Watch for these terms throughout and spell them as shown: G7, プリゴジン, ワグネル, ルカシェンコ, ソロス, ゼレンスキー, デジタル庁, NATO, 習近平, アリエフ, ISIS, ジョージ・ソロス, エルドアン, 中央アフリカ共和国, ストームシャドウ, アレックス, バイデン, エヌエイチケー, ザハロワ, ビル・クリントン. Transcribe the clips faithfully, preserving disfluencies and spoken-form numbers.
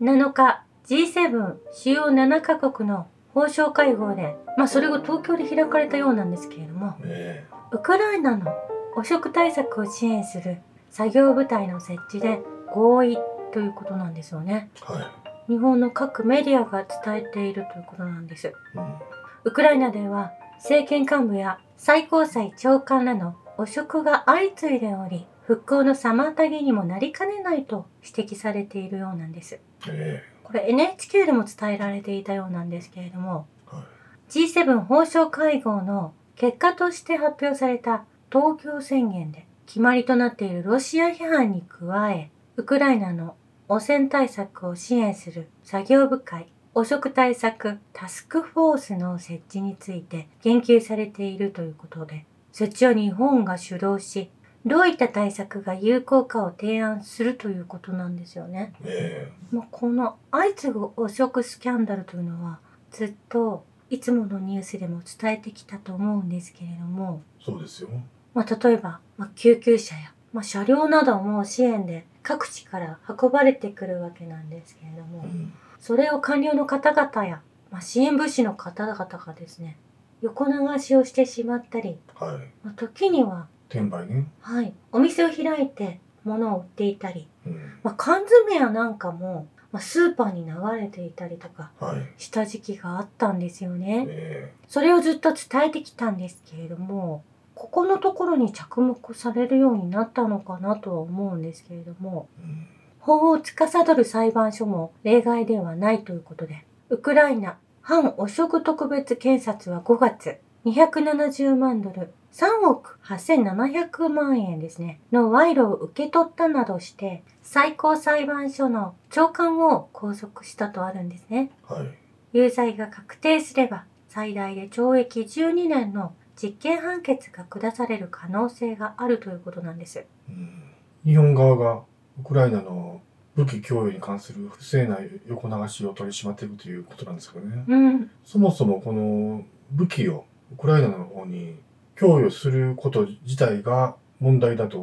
なのか ジーセブン 主要ななカ国の法相会合で、まあ、それが東京で開かれたようなんですけれども、ね、ウクライナの汚職対策を支援する作業部隊の設置で合意ということなんですよね、はい、日本の各メディアが伝えているということなんです、うん、ウクライナでは政権幹部や最高裁長官らの汚職が相次いでおり、復興の妨げにもなりかねないと指摘されているようなんです、えー、これ エヌエイチケー でも伝えられていたようなんですけれども、はい、ジーセブン 法相会合の結果として発表された東京宣言で決まりとなっているロシア批判に加え、ウクライナの汚染対策を支援する作業部会汚職対策タスクフォースの設置について言及されているということで、設置を日本が主導し、どういった対策が有効かを提案するということなんですよね。まあ、この相次ぐ汚職スキャンダルというのはずっといつものニュースでも伝えてきたと思うんですけれども、そうですよ。まあ、例えば、まあ、救急車や、まあ、車両なども支援で各地から運ばれてくるわけなんですけれども、うん、それを官僚の方々や、まあ、支援物資の方々がですね、横流しをしてしまったり、はい、まあ、時には転売ね、はい、お店を開いて物を売っていたり、うん、まあ、缶詰やなんかも、まあ、スーパーに流れていたりとかした時期があったんですよね、はい、えー、それをずっと伝えてきたんですけれども、ここのところに着目されるようになったのかなとは思うんですけれども、うん、法を司る裁判所も例外ではないということで、ウクライナ反汚職特別検察はごがつにひゃくななじゅうまんドルさんおくはっせんななひゃくまんえんですねの賄賂を受け取ったなどして最高裁判所の長官を拘束したとあるんですね、はい、有罪が確定すれば最大でちょうえきじゅうにねんの実刑判決が下される可能性があるということなんです、うん、日本側がウクライナの武器供与に関する不正な横流しを取り締まっているということなんですけどね、うん、そもそもこの武器をウクライナの方に供与すること自体が問題だと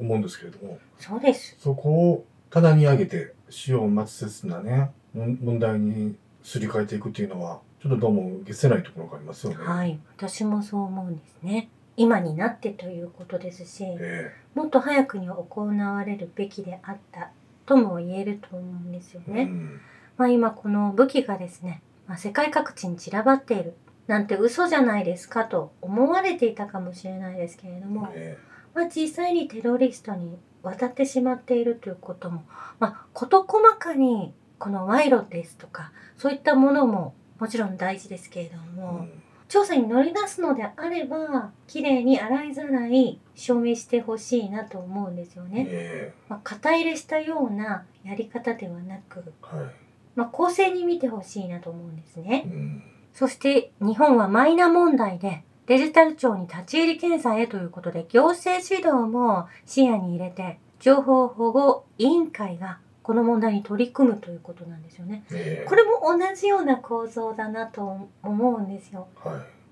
思うんですけれども、そうです。そこを棚に上げて使用抹殺なね問題にすり替えていくというのはちょっとどうも解せないところがありますよね。はい、私もそう思うんですね。今になってということですし、えー、もっと早くに行われるべきであったとも言えると思うんですよね。うん、まあ今この武器がですね、まあ、世界各地に散らばっている。なんて嘘じゃないですかと思われていたかもしれないですけれども、ね、まあ、実際にテロリストに渡ってしまっているということも、まあ、事細かにこの賄賂ですとかそういったものももちろん大事ですけれども、うん、調査に乗り出すのであればきれいに洗いざらい証明してほしいなと思うんですよね。ね、まあ、肩入れしたようなやり方ではなく、はい、まあ、公正に見てほしいなと思うんですね。うん、そして日本はマイナ問題でデジタル庁に立ち入り検査へということで行政指導も視野に入れて情報保護委員会がこの問題に取り組むということなんですよね。これも同じような構造だなと思うんですよ。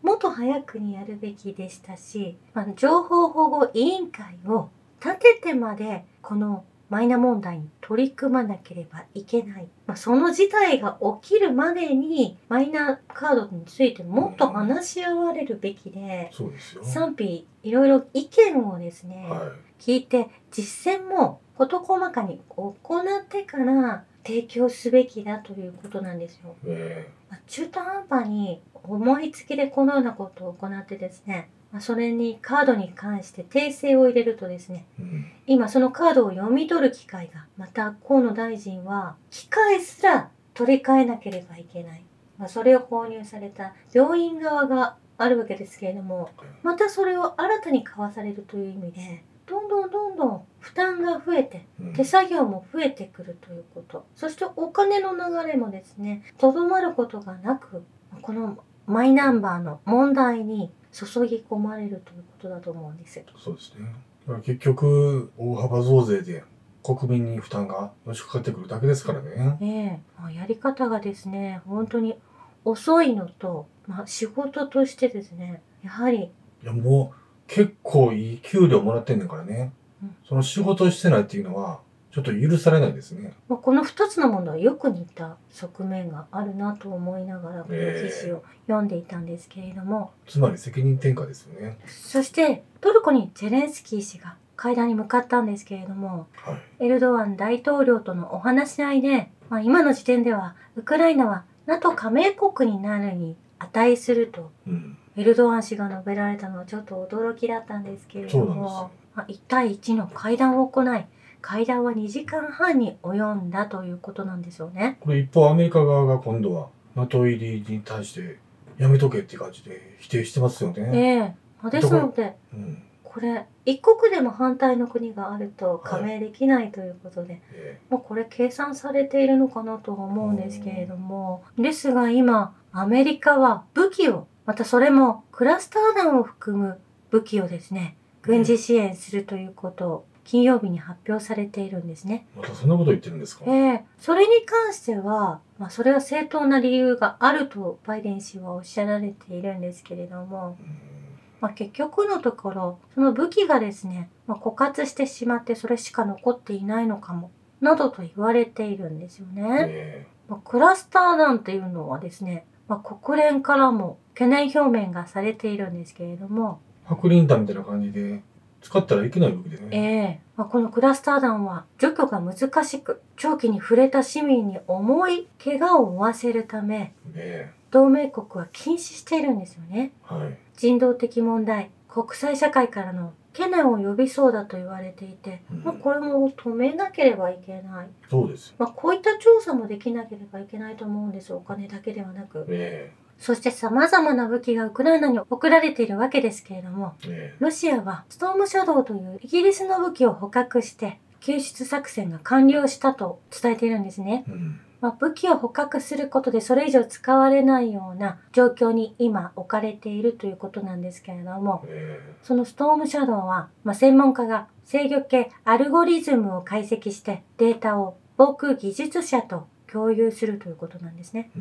もっと早くにやるべきでしたし、まあ、情報保護委員会を立ててまでこのマイナ問題に取り組まなければいけない。まあ、その事態が起きるまでにマイナカードについてもっと話し合われるべきで、そうですよ。賛否いろいろ意見をですね、はい、聞いて実践も事細かに行ってから提供すべきだということなんですよ。えー、まあ、中途半端に思いつきでこのようなことを行ってですね、それにカードに関して訂正を入れるとですね、うん、今そのカードを読み取る機会がまた河野大臣は機械すら取り替えなければいけない、まあ、それを購入された病院側があるわけですけれども、またそれを新たに買わされるという意味でどんどんどんどん負担が増えて手作業も増えてくるということ、うん、そしてお金の流れもですねとどまることがなくこのマイナンバーの問題に注ぎ込まれるということだと思うんです。そうですね。結局大幅増税で国民に負担がのしかかってくるだけですからね。ええ、やり方がですね、本当に遅いのと、まあ仕事としてですね、やはりいやもう結構いい給料もらってんねんからね。うん、その仕事してないっていうのはちょっと許されないですね。まあこのふたつのものはよく似た側面があるなと思いながらこの記事を読んでいたんですけれども、えー、つまり責任転嫁ですよね。そしてトルコにゼレンスキー氏が会談に向かったんですけれども、はい、エルドアン大統領とのお話し合いで、まあ、今の時点ではウクライナは ナトー 加盟国になるに値すると、うん、エルドアン氏が述べられたのはちょっと驚きだったんですけれども、まあ、いちたいいちの会談を行い、会談はにじかんはんに及んだということなんですよね。これ一方アメリカ側が今度は ナトー 入りに対してやめとけって感じで否定してますよね。ええ、ですので、うん、これ一国でも反対の国があると加盟できないということで、はい、ええ、もうこれ計算されているのかなとは思うんですけれども、ですが今アメリカは武器を、またそれもクラスター弾を含む武器をですね、軍事支援するということを金曜日に発表されているんですね。またそんなこと言ってるんですか。ええー、それに関しては、まあ、それは正当な理由があるとバイデン氏はおっしゃられているんですけれども、まあ、結局のところその武器がですね、まあ、枯渇してしまってそれしか残っていないのかもなどと言われているんですよね。えー、まあ、クラスター弾というのはですね、まあ、国連からも懸念表明がされているんですけれども、白リン弾みたいな感じで使ったらいけないわけでね。ええー、まあ、このクラスター弾は除去が難しく、長期に触れた市民に重い怪我を負わせるため、ね、同盟国は禁止しているんですよね。はい、人道的問題、国際社会からの懸念を呼びそうだと言われていて、うん、まあこれも止めなければいけない。そうです。まあこういった調査もできなければいけないと思うんですよ。お金だけではなく。ね、そして様々な武器がウクライナに送られているわけですけれども、ええ、ロシアはストームシャドウというイギリスの武器を捕獲して救出作戦が完了したと伝えているんですね。うん、まあ、武器を捕獲することでそれ以上使われないような状況に今置かれているということなんですけれども、ええ、そのストームシャドウは、まあ、専門家が制御系アルゴリズムを解析してデータを防空技術者と共有するということなんですね。う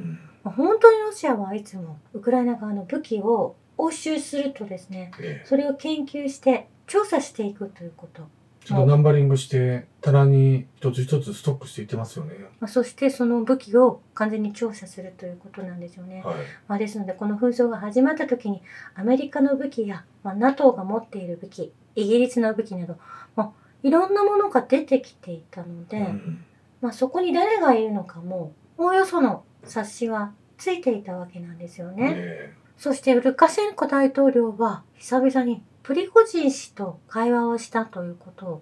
ん、本当にロシアはいつもウクライナ側の武器を押収するとですね、ええ、それを研究して調査していくということ。ちょっとナンバリングして棚に一つ一つストックしていってますよね。まあ、そしてその武器を完全に調査するということなんですよね。はい、まあですのでこの紛争が始まった時にアメリカの武器や、まあ、ナトー が持っている武器、イギリスの武器など、まあ、いろんなものが出てきていたので、うん、まあそこに誰がいるのかもおおよその察しはついていたわけなんですよね。えー、そしてルカシェンコ大統領は久々にプリゴジン氏と会話をしたということを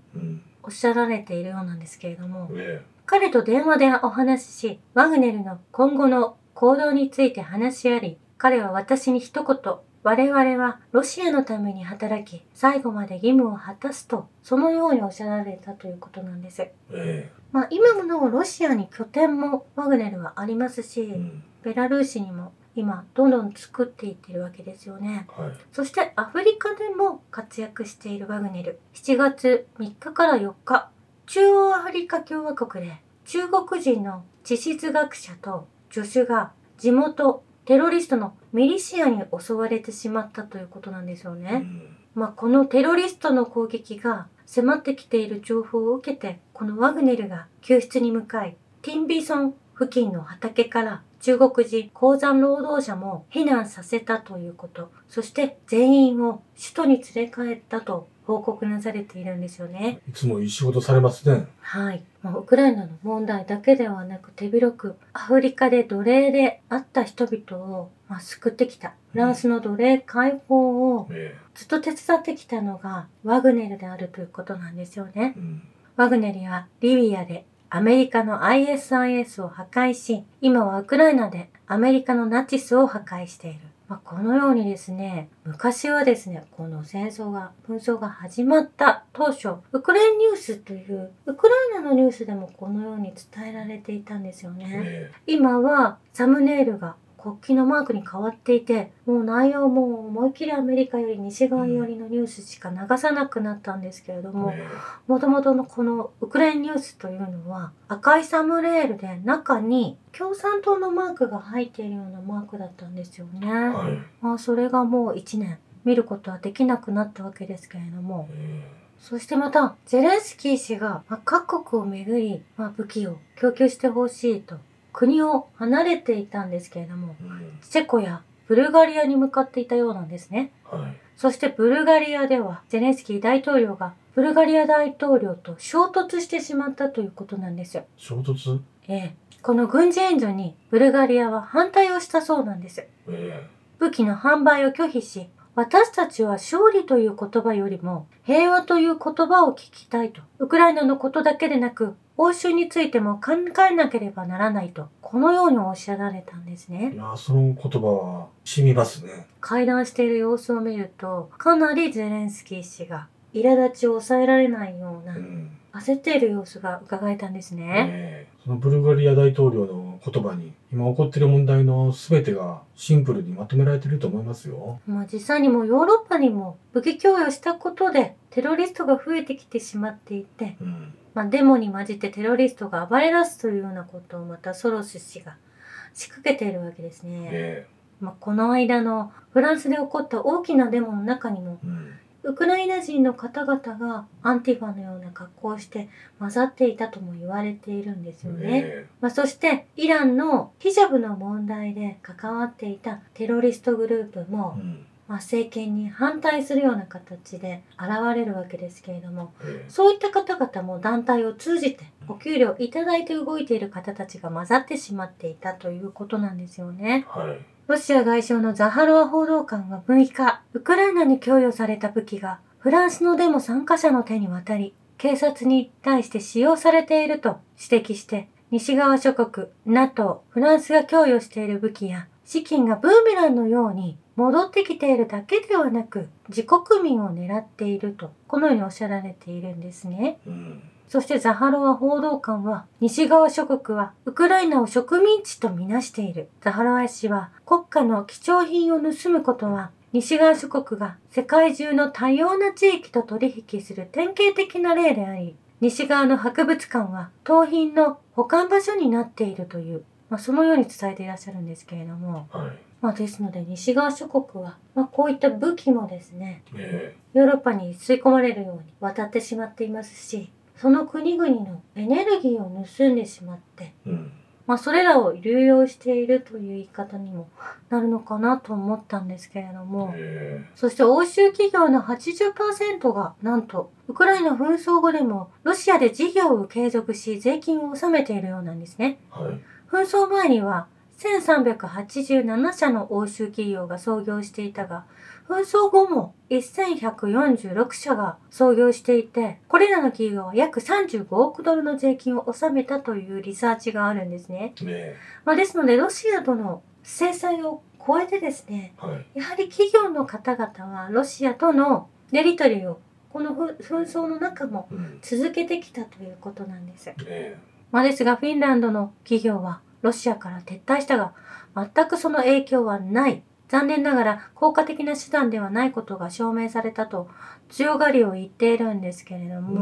おっしゃられているようなんですけれども、えー、彼と電話でお話しし、ワグネルの今後の行動について話し合い、彼は私に一言、我々はロシアのために働き、最後まで義務を果たすと、そのようにおっしゃられたということなんです。えーまあ今のロシアに拠点もワグネルはありますし、うん、ベラルーシにも今どんどん作っていってるわけですよね。はい、そしてアフリカでも活躍しているワグネル、しちがつみっかからよっか、中央アフリカ共和国で中国人の地質学者と助手が地元テロリストのミリシアに襲われてしまったということなんですよね。うん、まあこのテロリストの攻撃が迫ってきている情報を受けて、このワグネルが救出に向かい、ティンビソン付近の畑から中国人鉱山労働者も避難させたということ、そして全員を首都に連れ帰ったと報告なされているんですよね。いつもいい仕事されますね。はい。ウクライナの問題だけではなく手広くアフリカで奴隷であった人々を、まあ、救ってきたフランスの奴隷解放をずっと手伝ってきたのがワグネルであるということなんですよね。うん、ワグネルはリビアでアメリカの アイエスアイエス を破壊し、今はウクライナでアメリカのナチスを破壊している。まあ、このようにですね、昔はですね、この戦争が、紛争が始まった当初、ウクレンニュースという、ウクライナのニュースでもこのように伝えられていたんですよね。今はサムネイルが国旗のマークに変わっていて、もう内容も思いっきりアメリカより西側寄りのニュースしか流さなくなったんですけれども、もともとのこのウクレンニュースというのは赤いサムネイルで中に共産党のマークが入っているようなマークだったんですよね。はい、まあそれがもういちねん見ることはできなくなったわけですけれども、そしてまた、ゼレンスキー氏が、まあ、各国をめぐり、まあ、武器を供給してほしいと、国を離れていたんですけれども、うん、チェコやブルガリアに向かっていたようなんですね。はい、そしてブルガリアでは、ゼレンスキー大統領がブルガリア大統領と衝突してしまったということなんですよ。衝突？ええ。この軍事援助にブルガリアは反対をしたそうなんです。ええ、武器の販売を拒否し、私たちは勝利という言葉よりも平和という言葉を聞きたいと、ウクライナのことだけでなく、欧州についても考えなければならないと、このようにおっしゃられたんですね。いや、その言葉は染みますね。会談している様子を見ると、かなりゼレンスキー氏が苛立ちを抑えられないような、うん、焦っている様子が伺えたんですね。えー、そのブルガリア大統領の言葉に、今起こっている問題の全てがシンプルにまとめられていると思いますよ。まあ実際にもヨーロッパにも武器供与したことでテロリストが増えてきてしまっていて、うん、まあデモに混じってテロリストが暴れ出すというようなことをまたソロス氏が仕掛けているわけですね。えー、まあこの間のフランスで起こった大きなデモの中にも、うん、ウクライナ人の方々がアンティファのような格好をして混ざっていたとも言われているんですよね。えー、まあそしてイランのヒジャブの問題で関わっていたテロリストグループも、うん、まあ政権に反対するような形で現れるわけですけれども、えー、そういった方々も団体を通じてお給料をいただいて動いている方たちが混ざってしまっていたということなんですよね。はい、ロシア外相のザハロワ報道官がむいか、ウクライナに供与された武器がフランスのデモ参加者の手に渡り、警察に対して使用されていると指摘して、西側諸国、NATO、フランスが供与している武器や資金がブーメランのように戻ってきているだけではなく、自国民を狙っていると、このようにおっしゃられているんですね。うん、そしてザハロワ報道官は、西側諸国はウクライナを植民地とみなしている。ザハロワ氏は、国家の貴重品を盗むことは、西側諸国が世界中の多様な地域と取引する典型的な例であり、西側の博物館は盗品の保管場所になっているという、まあ、そのように伝えていらっしゃるんですけれども、はい、まあですので西側諸国は、まあ、こういった武器もですね、えー、ヨーロッパに吸い込まれるように渡ってしまっていますし、その国々のエネルギーを盗んでしまって、うん、まあそれらを流用しているという言い方にもなるのかなと思ったんですけれども、そして欧州企業の はちじゅっパーセント がなんとウクライナ紛争後でもロシアで事業を継続し税金を納めているようなんですね。はい、紛争前にはせんさんびゃくはちじゅうななしゃの欧州企業が創業していたが、紛争後もせんひゃくよんじゅうろくしゃが創業していて、これらの企業は約さんじゅうごおくドルの税金を納めたというリサーチがあるんですね。ねまあですので、ロシアとの制裁を超えてですね、はい、やはり企業の方々はロシアとのやり取りをこの紛争の中も続けてきたということなんです。ねまあですが、フィンランドの企業はロシアから撤退したが、全くその影響はない。残念ながら効果的な手段ではないことが証明されたと強がりを言っているんですけれども、うん、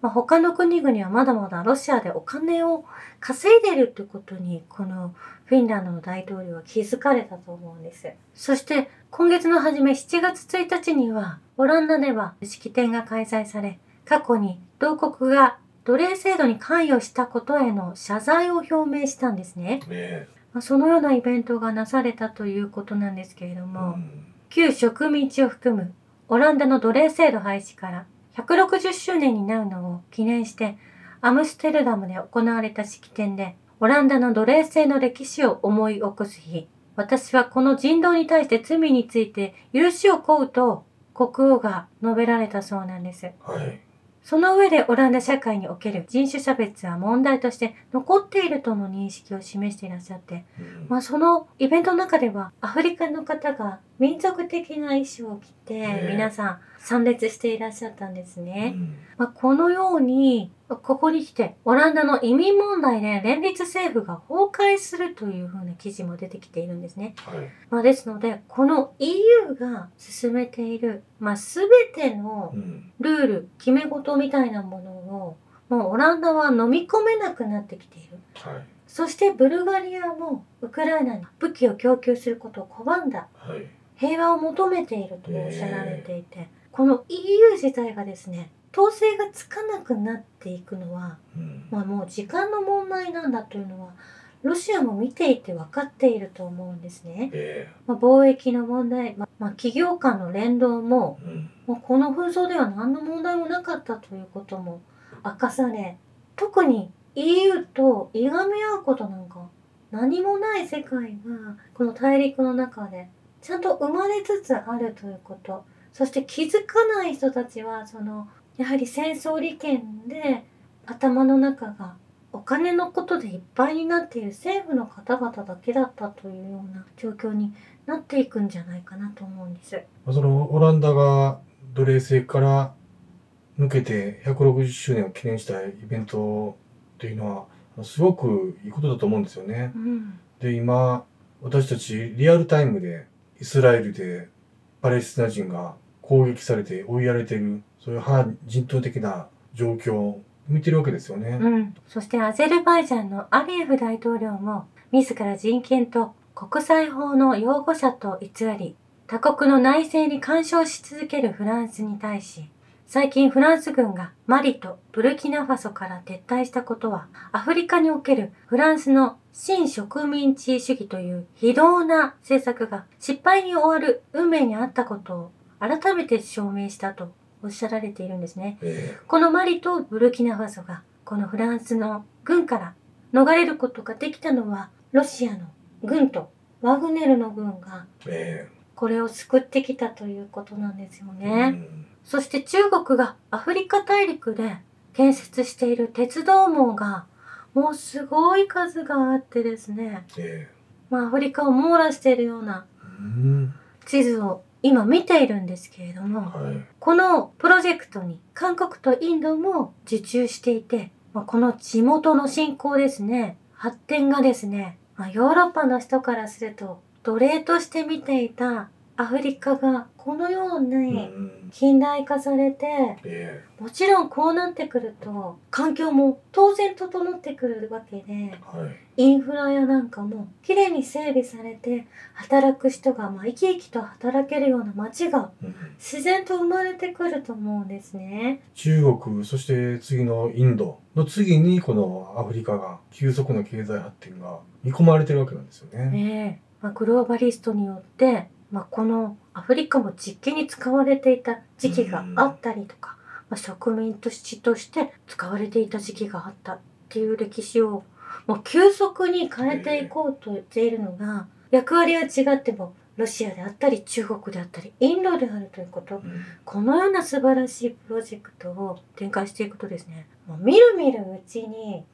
まあ他の国々はまだまだロシアでお金を稼いでいるということに、このフィンランドの大統領は気づかれたと思うんです。そして今月の初めしちがつついたちにはオランダでは式典が開催され、過去に同国が奴隷制度に関与したことへの謝罪を表明したんですね。ねまあそのようなイベントがなされたということなんですけれども、うん、旧植民地を含むオランダの奴隷制度廃止からひゃくろくじゅっしゅうねんになるのを記念して、アムステルダムで行われた式典で、オランダの奴隷制の歴史を思い起こす日、私はこの人道に対して罪について許しを請うと国王が述べられたそうなんです。はい、その上でオランダ社会における人種差別は問題として残っているとの認識を示していらっしゃって、うん、まあそのイベントの中ではアフリカの方が民族的な衣装を着て皆さん参列していらっしゃったんですね。うん、まあこのようにここに来てオランダの移民問題で連立政府が崩壊するというふうな記事も出てきているんですね。はい、まあですのでこの イーユー が進めている、まあ、全てのルール、うん、決め事みたいなものをもうオランダは飲み込めなくなってきている。はい、そしてブルガリアもウクライナに武器を供給することを拒んだ、はい、平和を求めているとおっしゃられていて。この イーユー 自体がですね、統制がつかなくなっていくのは、うん、まあもう時間の問題なんだというのはロシアも見ていて分かっていると思うんですね。えー、まあ貿易の問題、まあ、まあ企業間の連動も、うん、もうこの紛争では何の問題もなかったということも明かされ、特に イーユー といがみ合うことなんか何もない世界がこの大陸の中でちゃんと生まれつつあるということ、そして気づかない人たちはそのやはり戦争利権で頭の中がお金のことでいっぱいになっている政府の方々だけだったというような状況になっていくんじゃないかなと思うんです。そのオランダが奴隷制から抜けてひゃくろくじゅっしゅうねんを記念したイベントというのはすごくいいことだと思うんですよね。うん、で今私たちリアルタイムでイスラエルでパレスチナ人が攻撃されて追いやられている、そういう反人道的な状況を見てるわけですよね。うん、そしてアゼルバイジャンのアリエフ大統領も自ら人権と国際法の擁護者と偽り、他国の内政に干渉し続けるフランスに対し、最近フランス軍がマリとブルキナファソから撤退したことは、アフリカにおけるフランスの新植民地主義という非道な政策が失敗に終わる運命にあったことを改めて証明したとおっしゃられているんですね。えー、このマリとブルキナファソがこのフランスの軍から逃れることができたのは、ロシアの軍とワグネルの軍がこれを救ってきたということなんですよね。えーそして中国がアフリカ大陸で建設している鉄道網がもうすごい数があってですね、えー、まあアフリカを網羅しているような地図を今見ているんですけれども、はい、このプロジェクトに韓国とインドも受注していて、まあ、この地元の振興ですね、発展がですね、まあ、ヨーロッパの人からすると奴隷として見ていたアフリカがこのように近代化されて、もちろんこうなってくると環境も当然整ってくるわけで、インフラやなんかもきれいに整備されて、働く人がまあ生き生きと働けるような街が自然と生まれてくると思うんですね。中国、そして次のインドの次にこのアフリカが急速な経済発展が見込まれてるわけなんですよね。えーまあ、グローバリストによってまあこのアフリカも実験に使われていた時期があったりとか、まあ、植民地として使われていた時期があったっていう歴史をもう急速に変えていこうとしているのが、役割は違ってもロシアであったり中国であったりインドであるということ、うん、このような素晴らしいプロジェクトを展開していくとですね、もうみるみるうちに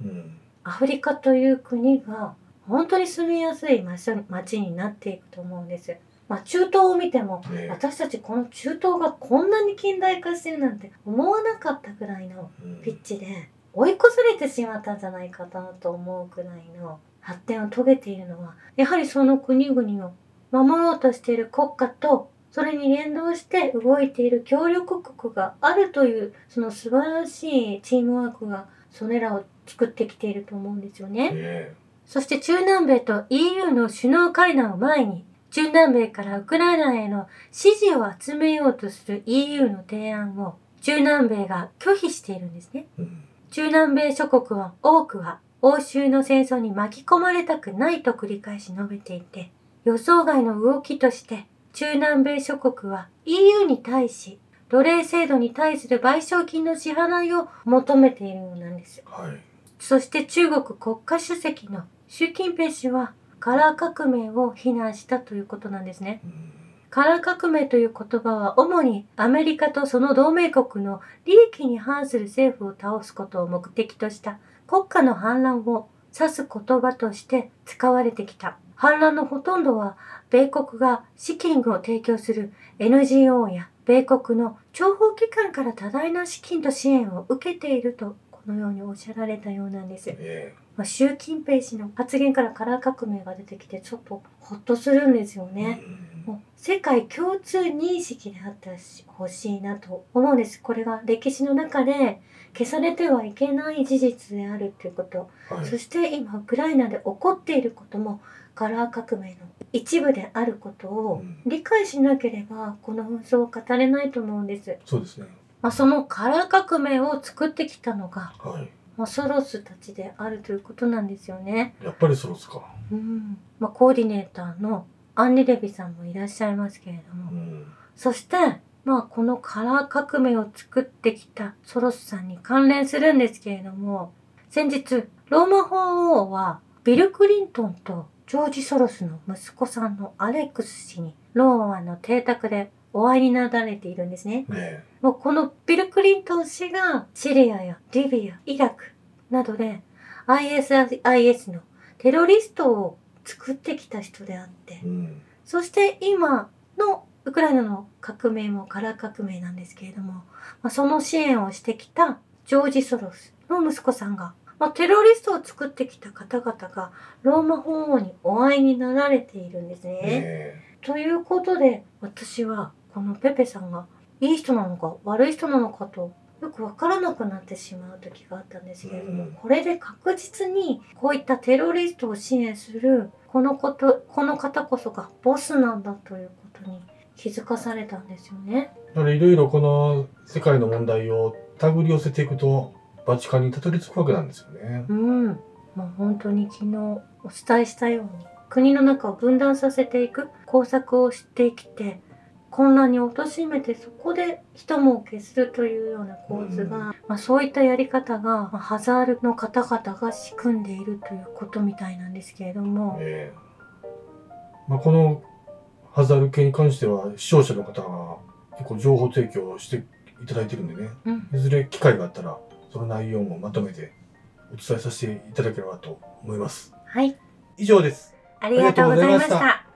アフリカという国が本当に住みやすい街になっていくと思うんです。まあ中東を見ても、私たちこの中東がこんなに近代化してるなんて思わなかったぐらいのピッチで追い越されてしまったんじゃないかなと思うくらいの発展を遂げているのは、やはりその国々を守ろうとしている国家とそれに連動して動いている協力国があるという、その素晴らしいチームワークがそれらを作ってきていると思うんですよね。そして中南米と イーユー の首脳会談を前に、中南米からウクライナへの支持を集めようとする イーユー の提案を中南米が拒否しているんですね。うん、中南米諸国は多くは欧州の戦争に巻き込まれたくないと繰り返し述べていて、予想外の動きとして中南米諸国は イーユー に対し奴隷制度に対する賠償金の支払いを求めているようなんです。はい、そして中国国家主席の習近平氏はカラー革命を非難したということなんですね。うん、カラー革命という言葉は主にアメリカとその同盟国の利益に反する政府を倒すことを目的とした国家の反乱を指す言葉として使われてきた。反乱のほとんどは米国が資金を提供する エヌジーオー や米国の諜報機関から多大な資金と支援を受けているとこのようにおっしゃられたようなんです。まあ、習近平氏の発言からカラー革命が出てきてちょっとホッとするんですよね。もう世界共通認識であってほしいなと思うんです。これが歴史の中で消されてはいけない事実であるということ、はい、そして今ウクライナで起こっていることもカラー革命の一部であることを理解しなければこの紛争を語れないと思うんです。そうですね。まあ、そのカラー革命を作ってきたのが、はい、まあ、ソロスたちであるということなんですよね。やっぱりソロスか。うん、まあ、コーディネーターのアンリ・レビさんもいらっしゃいますけれども、うん、そしてまあこのカラー革命を作ってきたソロスさんに関連するんですけれども、先日ローマ法王はビル・クリントンとジョージ・ソロスの息子さんのアレックス氏にローマの邸宅でお会いになられているんですね。ね、もうこのビル・クリントン氏がシリアやリビア、イラクなどで アイエス のテロリストを作ってきた人であって、うん、そして今のウクライナの革命もカラー革命なんですけれども、まあ、その支援をしてきたジョージ・ソロスの息子さんが、まあ、テロリストを作ってきた方々がローマ法王にお会いになられているんですね。ね、ということで私はこのペペさんがいい人なのか悪い人なのかとよく分からなくなってしまう時があったんですけれども、これで確実にこういったテロリストを支援するこのことこの方こそがボスなんだということに気づかされたんですよね。だからいろいろこの世界の問題を手繰り寄せていくとバチカンにたどり着くわけなんですよね。うん、もう本当に昨日お伝えしたように国の中を分断させていく工作をしてきて混乱に貶めてそこで人も消すというような構図が、うん、まあ、そういったやり方が、まあ、ハザールの方々が仕組んでいるということみたいなんですけれども、えーまあ、このハザール系に関しては視聴者の方が結構情報提供していただいてるんでね、うん、いずれ機会があったらその内容もまとめてお伝えさせていただければと思います。はい、以上です。ありがとうございました。